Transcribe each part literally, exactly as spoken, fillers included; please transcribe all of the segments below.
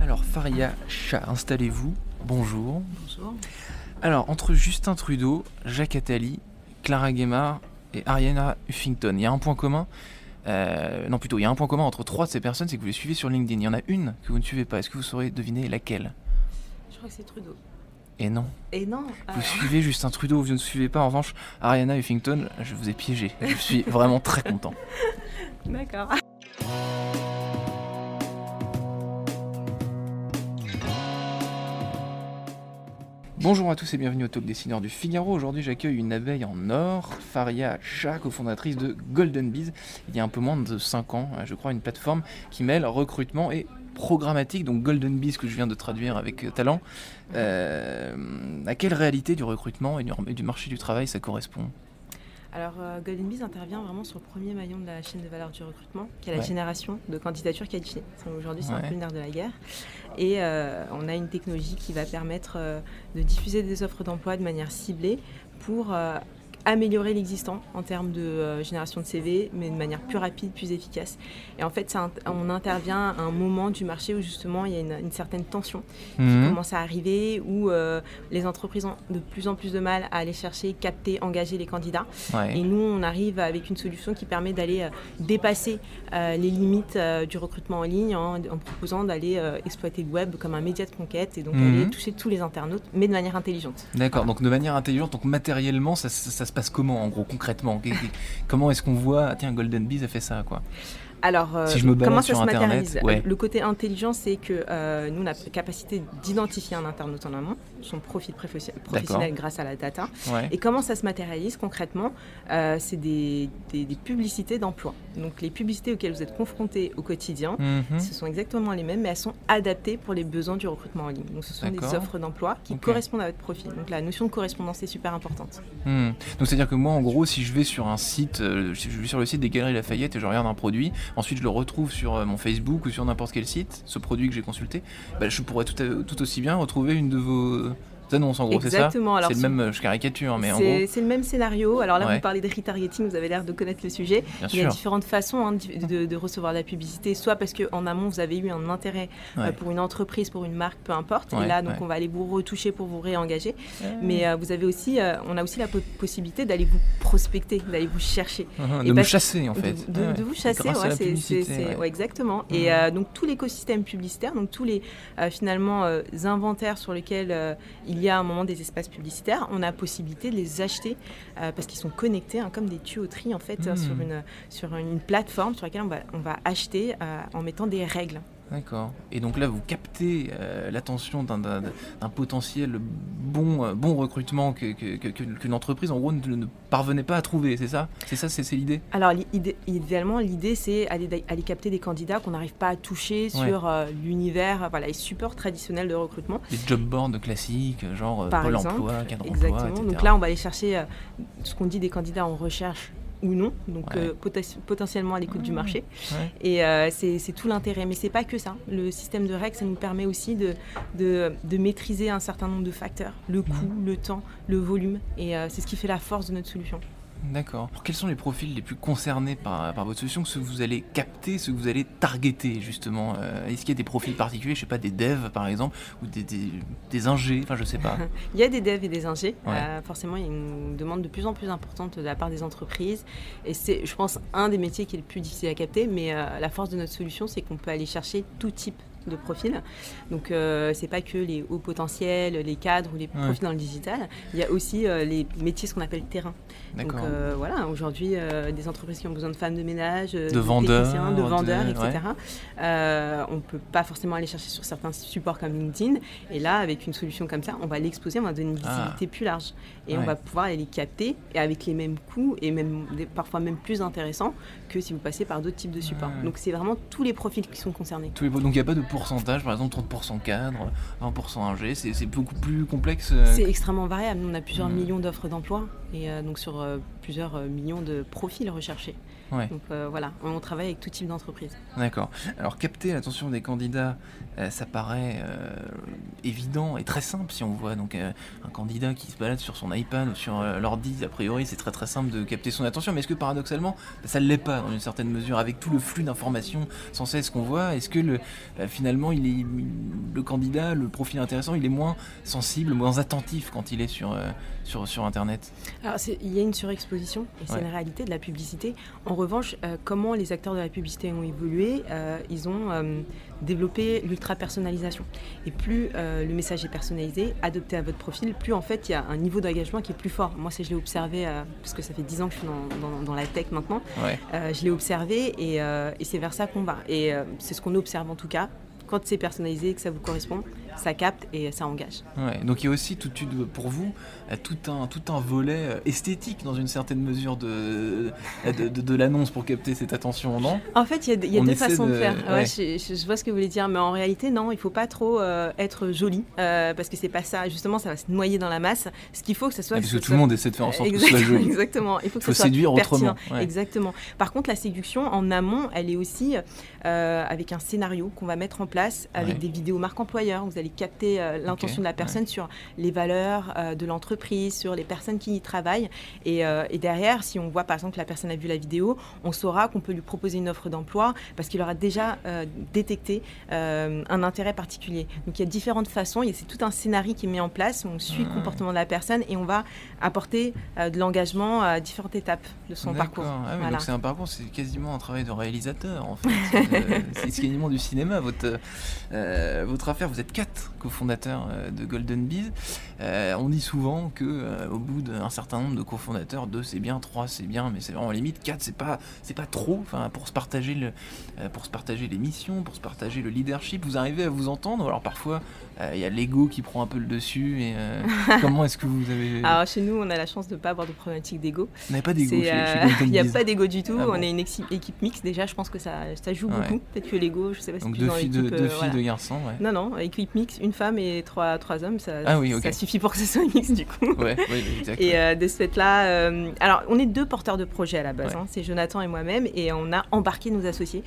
Alors Faria Shah, installez-vous, bonjour. Bonjour. Alors entre Justin Trudeau, Jacques Attali, Clara Guémard et Ariana Huffington, il y a un point commun, euh, non plutôt il y a un point commun entre trois de ces personnes, c'est que vous les suivez sur LinkedIn. Il y en a une que vous ne suivez pas, est-ce que vous saurez deviner laquelle? Je crois que c'est Trudeau. Et non. Et non. Alors... Vous suivez Justin Trudeau, vous ne suivez pas. En revanche, Ariana Huffington, je vous ai piégé. Je suis vraiment très content. D'accord. Bonjour à tous et bienvenue au Talk Dessineur du Figaro. Aujourd'hui, j'accueille une abeille en or, Faria Shah, cofondatrice de Golden Bees, il y a un peu moins de cinq ans, je crois, une plateforme qui mêle recrutement et programmatique, donc Golden Bees que je viens de traduire avec talent. Euh, à quelle réalité du recrutement et du marché du travail ça correspond ? Alors uh, Golden Bees intervient vraiment sur le premier maillon de la chaîne de valeur du recrutement, qui est la ouais. génération de candidatures qualifiées. Aujourd'hui, c'est ouais. un peu le nerf de la guerre. Et euh, on a une technologie qui va permettre euh, de diffuser des offres d'emploi de manière ciblée pour euh, améliorer l'existant en termes de euh, génération de C V, mais de manière plus rapide, plus efficace. Et en fait, ça, on intervient à un moment du marché où justement il y a une, une certaine tension mmh. qui commence à arriver, où euh, les entreprises ont de plus en plus de mal à aller chercher, capter, engager les candidats. Ouais. Et nous, on arrive avec une solution qui permet d'aller euh, dépasser euh, les limites euh, du recrutement en ligne en, en proposant d'aller euh, exploiter le web comme un média de conquête et donc mmh. aller toucher tous les internautes, mais de manière intelligente. D'accord, donc de manière intelligente, donc matériellement, ça, ça, ça se passe comment en gros concrètement? Comment est-ce qu'on voit, tiens, Golden Bees a fait ça quoi? Alors, euh, si je me comment ça se Internet, matérialise ouais. Le côté intelligent, c'est que euh, nous, on a la capacité d'identifier un internaute en amont, son profil professionnel D'accord. grâce à la data. Ouais. Et comment ça se matérialise concrètement euh, c'est des, des, des publicités d'emploi. Donc, les publicités auxquelles vous êtes confrontés au quotidien, mm-hmm. ce sont exactement les mêmes, mais elles sont adaptées pour les besoins du recrutement en ligne. Donc, ce sont D'accord. des offres d'emploi qui okay. correspondent à votre profil. Donc, la notion de correspondance est super importante. Mm. Donc, c'est-à-dire que moi, en gros, si je vais sur un site, euh, si je vais sur le site des Galeries Lafayette et je regarde un produit, ensuite je le retrouve sur mon Facebook ou sur n'importe quel site, ce produit que j'ai consulté, bah, je pourrais tout, à, tout aussi bien retrouver une de vos... annonces en gros. Exactement. C'est ça. Alors, c'est le même, je caricature, mais en gros. C'est le même scénario. Alors là, ouais. vous parlez de retargeting, vous avez l'air de connaître le sujet. Bien Il y sûr. a différentes façons hein, de, de, de recevoir de la publicité, soit parce qu'en amont, vous avez eu un intérêt ouais. euh, pour une entreprise, pour une marque, peu importe. Ouais, et là, donc, ouais. on va aller vous retoucher pour vous réengager. Ouais. Mais euh, vous avez aussi, euh, on a aussi la possibilité d'aller vous prospecter, d'aller vous chercher. Uh-huh, et de vous chasser, en fait. De, de, ouais. de vous chasser, ouais, c'est, publicité, c'est, c'est, ouais. ouais, exactement. Mmh. Et euh, donc, tout l'écosystème publicitaire, donc tous les, euh, finalement, euh, inventaires sur lesquels euh, il Il y a un moment des espaces publicitaires, on a possibilité de les acheter euh, parce qu'ils sont connectés hein, comme des tuyauteries en fait mmh. euh, sur, une, sur une plateforme sur laquelle on va, on va acheter euh, en mettant des règles. D'accord. Et donc là, vous captez euh, l'attention d'un, d'un, d'un potentiel bon, euh, bon recrutement que, que, que, que l'entreprise, en gros, ne, ne parvenait pas à trouver, c'est ça ? C'est ça, c'est, c'est l'idée ? Alors, l'idée, idéalement, l'idée, c'est aller, aller capter des candidats qu'on n'arrive pas à toucher ouais. sur euh, l'univers, voilà, les supports traditionnels de recrutement. Les job boards classiques, genre euh, Pôle emploi, cadre exactement. emploi, et cetera. Donc là, on va aller chercher euh, ce qu'on dit des candidats en recherche ou non, donc ouais. euh, poten- potentiellement à l'écoute mmh. du marché. Ouais. Et euh, c'est, c'est tout l'intérêt. Mais ce n'est pas que ça. Le système de règles, ça nous permet aussi de, de, de maîtriser un certain nombre de facteurs. Le coût, mmh. le temps, le volume. Et euh, c'est ce qui fait la force de notre solution. D'accord. Alors, quels sont les profils les plus concernés par, par votre solution, ceux que vous allez capter, ceux que vous allez targeter justement euh, Est-ce qu'il y a des profils particuliers, je sais pas, des devs par exemple, ou des, des, des ingés, enfin je sais pas. Il y a des devs et des ingés. Ouais. Euh, forcément, il y a une demande de plus en plus importante de la part des entreprises. Et c'est, je pense, un des métiers qui est le plus difficile à capter. Mais euh, la force de notre solution, c'est qu'on peut aller chercher tout type de profils. Donc, euh, c'est pas que les hauts potentiels, les cadres ou les ouais. profils dans le digital. Il y a aussi euh, les métiers, ce qu'on appelle terrain. D'accord. Donc, euh, voilà, aujourd'hui, euh, des entreprises qui ont besoin de femmes de ménage, de, de vendeurs, de vendeurs, de... et cetera. Ouais. Euh, on peut pas forcément aller chercher sur certains supports comme LinkedIn. Et là, avec une solution comme ça, on va l'exposer, on va donner une visibilité ah. plus large. Et ouais. on va pouvoir aller les capter et avec les mêmes coûts et même, parfois même plus intéressants que si vous passez par d'autres types de supports. Ouais. Donc, c'est vraiment tous les profils qui sont concernés. Tous les... Donc, il n'y a pas de pourcentage, par exemple, trente pour cent cadre, vingt pour cent ingé, c'est, c'est beaucoup plus complexe. C'est extrêmement variable. On a plusieurs mmh. millions d'offres d'emploi et euh, donc sur euh, plusieurs euh, millions de profils recherchés. Ouais. Donc euh, voilà, on travaille avec tout type d'entreprise. D'accord. Alors capter l'attention des candidats, euh, ça paraît euh, évident et très simple si on voit donc euh, un candidat qui se balade sur son iPad ou sur euh, l'ordi. A priori, c'est très très simple de capter son attention. Mais est-ce que paradoxalement, ça ne l'est pas dans une certaine mesure avec tout le flux d'informations sans cesse qu'on voit? Est-ce que le, bah, finalement, il est, le candidat, le profil intéressant, il est moins sensible, moins attentif quand il est sur euh, sur sur Internet? Alors c'est, il y a une surexposition et c'est ouais. une réalité de la publicité. En En revanche, euh, comment les acteurs de la publicité ont évolué, euh, ils ont euh, développé l'ultra-personnalisation. Et plus euh, le message est personnalisé, adapté à votre profil, plus en fait il y a un niveau d'engagement qui est plus fort. Moi, ça, je l'ai observé, euh, parce que ça fait dix ans que je suis dans, dans, dans la tech maintenant, ouais. euh, je l'ai observé et, euh, et c'est vers ça qu'on va. Et euh, c'est ce qu'on observe en tout cas. Quand c'est personnalisé et que ça vous correspond, ça capte et ça engage. Ouais, donc il y a aussi tout, pour vous tout un, tout un volet esthétique dans une certaine mesure de, de, de, de l'annonce pour capter cette attention, non? En fait, il y a, y a deux façons de, de faire. Ouais. Ouais, je, je vois ce que vous voulez dire, mais en réalité, non, il ne faut pas trop euh, être joli euh, parce que c'est pas ça. Justement, ça va se noyer dans la masse. Ce qu'il faut que ça soit... Ah, parce que, que tout le monde essaie de faire en sorte que ce soit joli. Exactement. Il faut, que faut ça séduire soit autrement. Ouais. Exactement. Par contre, la séduction en amont, elle est aussi euh, avec un scénario qu'on va mettre en place avec ouais. des vidéos marque employeur. Vous allez capter euh, l'intention okay. de la personne ouais. sur les valeurs euh, de l'entreprise, sur les personnes qui y travaillent. Et, euh, et derrière, si on voit par exemple que la personne a vu la vidéo, on saura qu'on peut lui proposer une offre d'emploi parce qu'il aura déjà euh, détecté euh, un intérêt particulier. Donc il y a différentes façons. Et c'est tout un scénario qui est mis en place. On suit mmh. le comportement de la personne et on va apporter euh, de l'engagement à différentes étapes de son D'accord. parcours. Ah, voilà. Donc c'est un parcours, c'est quasiment un travail de réalisateur en fait. c'est, c'est quasiment du cinéma, votre... Euh, votre affaire, vous êtes quatre cofondateurs euh, de Golden Bees. Euh, on dit souvent qu'au euh, bout d'un certain nombre de cofondateurs, deux c'est bien, trois c'est bien, mais c'est vraiment limite, quatre c'est pas, c'est pas trop. Pour se, partager le, euh, pour se partager les missions, pour se partager le leadership, vous arrivez à vous entendre. Alors parfois, il euh, y a l'ego qui prend un peu le dessus. Et, euh, comment est-ce que vous avez... Alors chez nous, on a la chance de ne pas avoir de problématique d'ego. Vous n'avez pas d'ego chez, euh, chez Golden Bees? Il n'y a pas d'ego du tout. Ah, on bon. est une ex- équipe mixte déjà, je pense que ça, ça joue ouais. beaucoup. Peut-être que l'ego, je ne sais pas si c'est plus dans l'équipe... De... Deux filles, voilà. deux garçons, ouais. Non, non, équipe mix, une femme et trois, trois hommes, ça, ah oui, okay. ça suffit pour que ce soit un mix du coup. Ouais, ouais, exact, et euh, de ce fait-là, euh, alors on est deux porteurs de projet à la base, ouais. hein, c'est Jonathan et moi-même, et on a embarqué nos associés.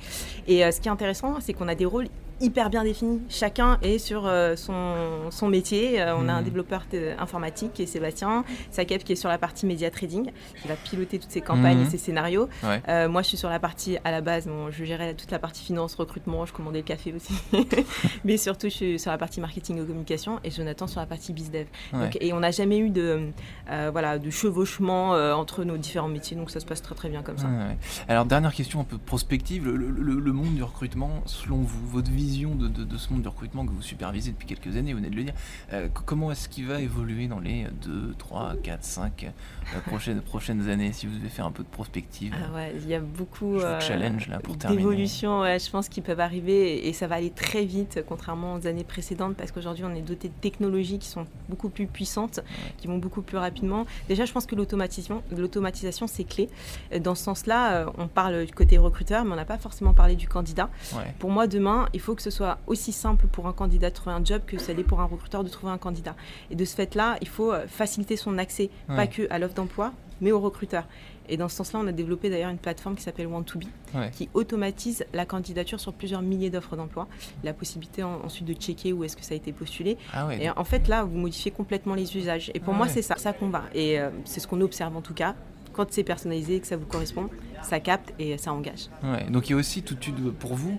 Et euh, ce qui est intéressant, c'est qu'on a des rôles hyper bien définis. Chacun est sur euh, son, son métier. Euh, on mmh. a un développeur t- informatique qui est Sébastien Sakef qui est sur la partie média trading, qui va piloter toutes ses campagnes mmh. et ses scénarios. Ouais. Euh, moi, je suis sur la partie à la base, bon, je gérais toute la partie finance, recrutement, je commandais le café aussi. Mais surtout, je suis sur la partie marketing et communication et Jonathan sur la partie business dev. Ouais. Donc, et on n'a jamais eu de, euh, voilà, de chevauchement euh, entre nos différents métiers, donc ça se passe très très bien comme ça. Ouais, ouais. Alors, dernière question un peu prospective, le, le, le monde du recrutement, selon vous, votre vie De, de, de ce monde de recrutement que vous supervisez depuis quelques années, vous venez de le dire, euh, comment est-ce qu'il va évoluer dans les deux, trois, quatre, cinq euh, prochaines, prochaines années, si vous devez faire un peu de prospective? Ah ouais, il y a beaucoup euh, challenge, là, pour d'évolutions, ouais, je pense, qui peuvent arriver et ça va aller très vite, contrairement aux années précédentes, parce qu'aujourd'hui, on est doté de technologies qui sont beaucoup plus puissantes, ouais. qui vont beaucoup plus rapidement. Déjà, je pense que l'automatisation, l'automatisation c'est clé. Dans ce sens-là, on parle du côté recruteur, mais on n'a pas forcément parlé du candidat. Ouais. Pour moi, demain, il faut que ce soit aussi simple pour un candidat de trouver un job que ça l'est pour un recruteur de trouver un candidat. Et de ce fait-là, il faut faciliter son accès, ouais. pas que à l'offre d'emploi, mais aux recruteurs. Et dans ce sens-là, on a développé d'ailleurs une plateforme qui s'appelle One to be, ouais. qui automatise la candidature sur plusieurs milliers d'offres d'emploi. La possibilité en, ensuite de checker où est-ce que ça a été postulé. Ah ouais. Et en fait, là, vous modifiez complètement les usages. Et pour ah moi, ouais. c'est ça, ça qu'on va. Et euh, c'est ce qu'on observe en tout cas. Quand c'est personnalisé et que ça vous correspond, ça capte et ça engage. Ouais, donc il y a aussi tout, pour vous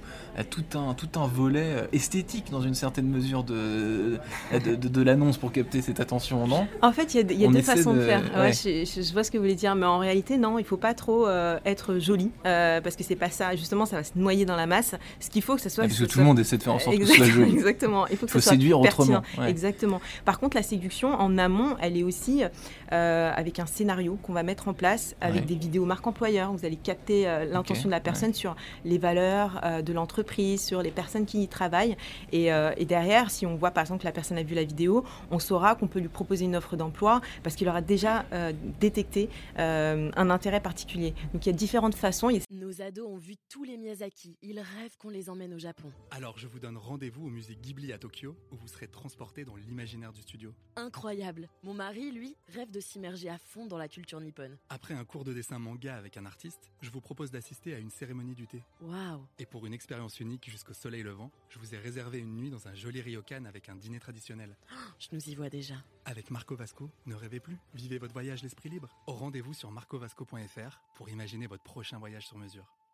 tout un, tout un volet esthétique dans une certaine mesure de, de, de, de l'annonce pour capter cette attention, non ? En fait, il y a, y a deux façons de, de faire. Ouais. Ouais, je, je vois ce que vous voulez dire, mais en réalité, non, il ne faut pas trop euh, être joli euh, parce que c'est pas ça. Justement, ça va se noyer dans la masse. Ce qu'il faut que ça soit... Ah, parce que, que tout le monde essaie de faire en sorte que ce soit joli. Exactement. Il faut que ça soit séduire autrement. Ouais. Exactement. Par contre, la séduction en amont, elle est aussi euh, avec un scénario qu'on va mettre en place avec ouais. des vidéos marque employeur. Vous allez capter euh, l'intention okay. de la personne ouais. sur les valeurs euh, de l'entreprise, sur les personnes qui y travaillent. Et, euh, et derrière, si on voit par exemple que la personne a vu la vidéo, on saura qu'on peut lui proposer une offre d'emploi parce qu'il aura déjà euh, détecté euh, un intérêt particulier. Donc il y a différentes façons. A... Nos ados ont vu tous les Miyazaki. Ils rêvent qu'on les emmène au Japon. Alors je vous donne rendez-vous au musée Ghibli à Tokyo où vous serez transportés dans l'imaginaire du studio. Incroyable. Mon mari, lui, rêve de s'immerger à fond dans la culture nippone. Après un cours de dessin manga avec un artiste, je vous propose d'assister à une cérémonie du thé. Waouh. Et pour une expérience unique jusqu'au soleil levant, je vous ai réservé une nuit dans un joli ryokan avec un dîner traditionnel. Oh, je nous y vois déjà. Avec Marco Vasco, ne rêvez plus, vivez votre voyage l'esprit libre. Au rendez-vous sur marco vasco point f r pour imaginer votre prochain voyage sur mesure.